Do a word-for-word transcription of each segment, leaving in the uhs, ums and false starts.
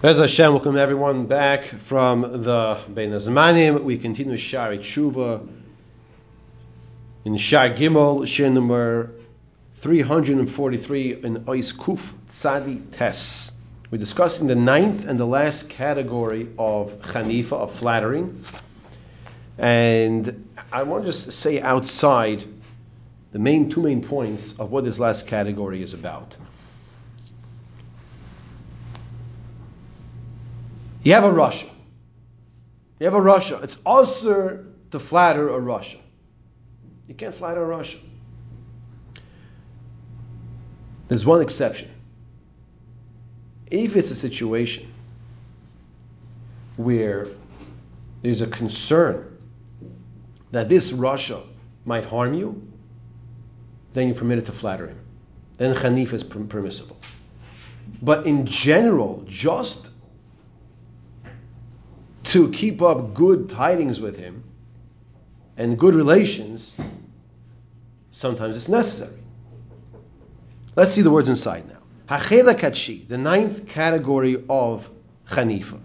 Bez Hashem, welcome everyone back from the Bain Azmanim. We continue Shari Tshuva in Shari Gimel, Shir number three hundred forty-three in Ois Kuf Tzadi Tes. We're discussing the ninth and the last category of Hanifa, of flattering. And I want to just say outside the main two main points of what this last category is about. You have a rasha. You have a rasha. It's assur to flatter a rasha. You can't flatter a rasha. There's one exception. If it's a situation where there's a concern that this rasha might harm you, then you're permitted to flatter him. Then Khanif is permissible. But in general, just to keep up good tidings with him and good relations, sometimes it's necessary. Let's see the words inside now. Hachela katshi, the ninth category of Hanifa.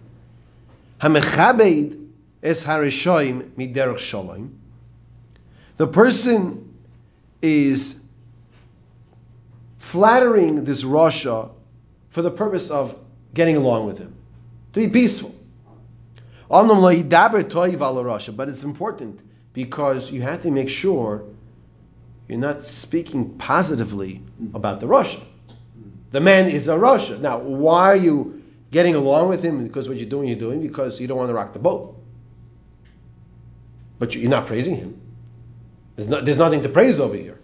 Hamechabed es harishoyim miderech shalom. The person is flattering this rasha for the purpose of getting along with him, to be peaceful. But it's important because you have to make sure you're not speaking positively about the rasha. The man is a rasha. Now, why are you getting along with him? Because what you're doing, you're doing because you don't want to rock the boat. But you're not praising him. There's, no, there's nothing to praise over here.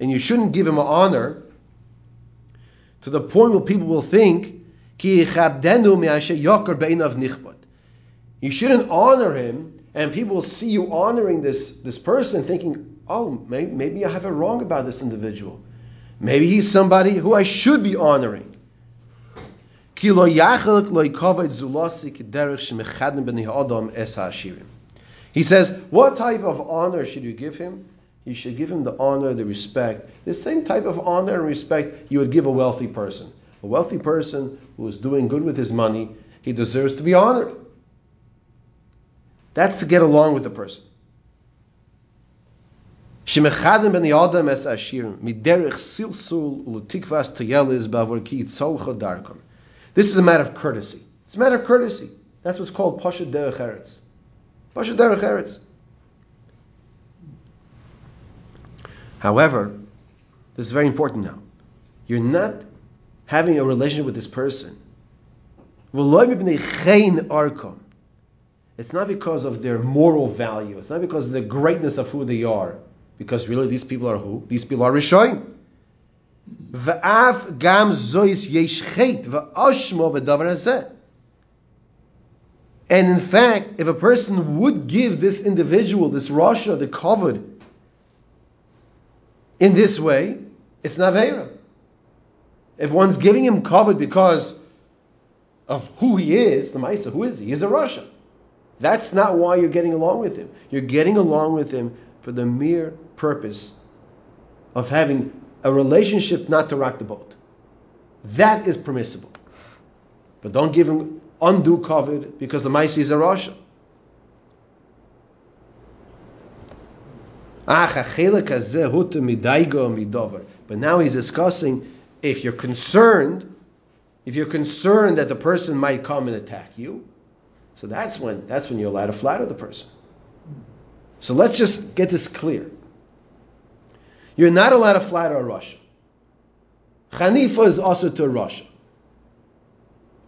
And you shouldn't give him honor to the point where people will think, you shouldn't honor him, and people will see you honoring this, this person, thinking, oh, maybe, maybe I have it wrong about this individual. Maybe he's somebody who I should be honoring. He says, what type of honor should you give him? You should give him the honor, the respect, the same type of honor and respect you would give a wealthy person. A wealthy person who is doing good with his money, he deserves to be honored. That's to get along with the person. This is a matter of courtesy. It's a matter of courtesy. That's what's called pashat derech heretz. Pashat derech heretz. However, this is very important now. You're not having a relationship with this person. It's not because of their moral value. It's not because of the greatness of who they are. Because really, these people are who? These people are Rishoyim. And in fact, if a person would give this individual, this rasha, the Kavod, in this way, it's naveira. If one's giving him kavod because of who he is, the Maisha, who is he? He's a rasha. That's not why you're getting along with him. You're getting along with him for the mere purpose of having a relationship not to rock the boat. That is permissible. But don't give him undue kavod because the Maisha is a rasha. But now he's discussing if you're concerned, if you're concerned that the person might come and attack you, so that's when that's when you're allowed to flatter the person. So let's just get this clear. You're not allowed to flatter a rasha. Hanifa is also to a rasha.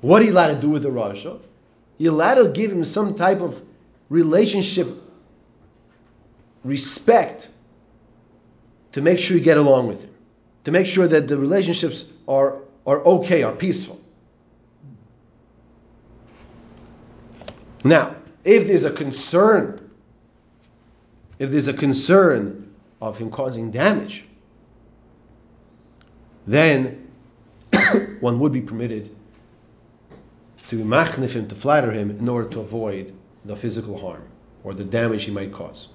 What are you allowed to do with a rasha? You're allowed to give him some type of relationship, respect, to make sure you get along with him, to make sure that the relationships are, are okay, are peaceful. Now, if there's a concern, if there's a concern of him causing damage, then one would be permitted to be machnif him, to flatter him, in order to avoid the physical harm or the damage he might cause.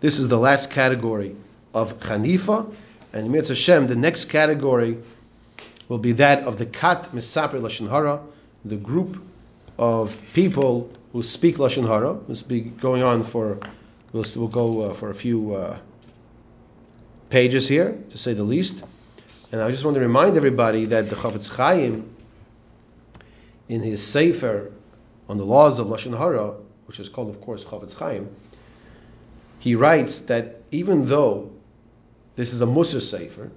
This is the last category of Hanifa, And Mitzah Shem, the next category will be that of the Kat Misapri Lashon Hara, the group of people who speak Lashon Hara. This will be going on for, we'll, we'll go uh, for a few uh, pages here, to say the least. And I just want to remind everybody that the Chofetz Chaim, in his Sefer on the laws of Lashon Hara, which is called, of course, Chofetz Chaim, he writes that even though this is a Musar Sefer,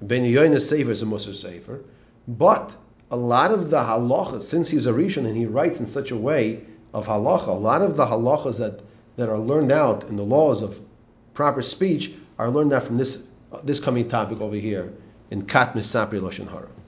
Ben Yoyin Sefer is a Musar Sefer, but a lot of the halachas, since he's a Rishon and he writes in such a way of halacha, a lot of the halachas that, that are learned out in the laws of proper speech are learned out from this, this coming topic over here in Kat Misapri Lashon Hara.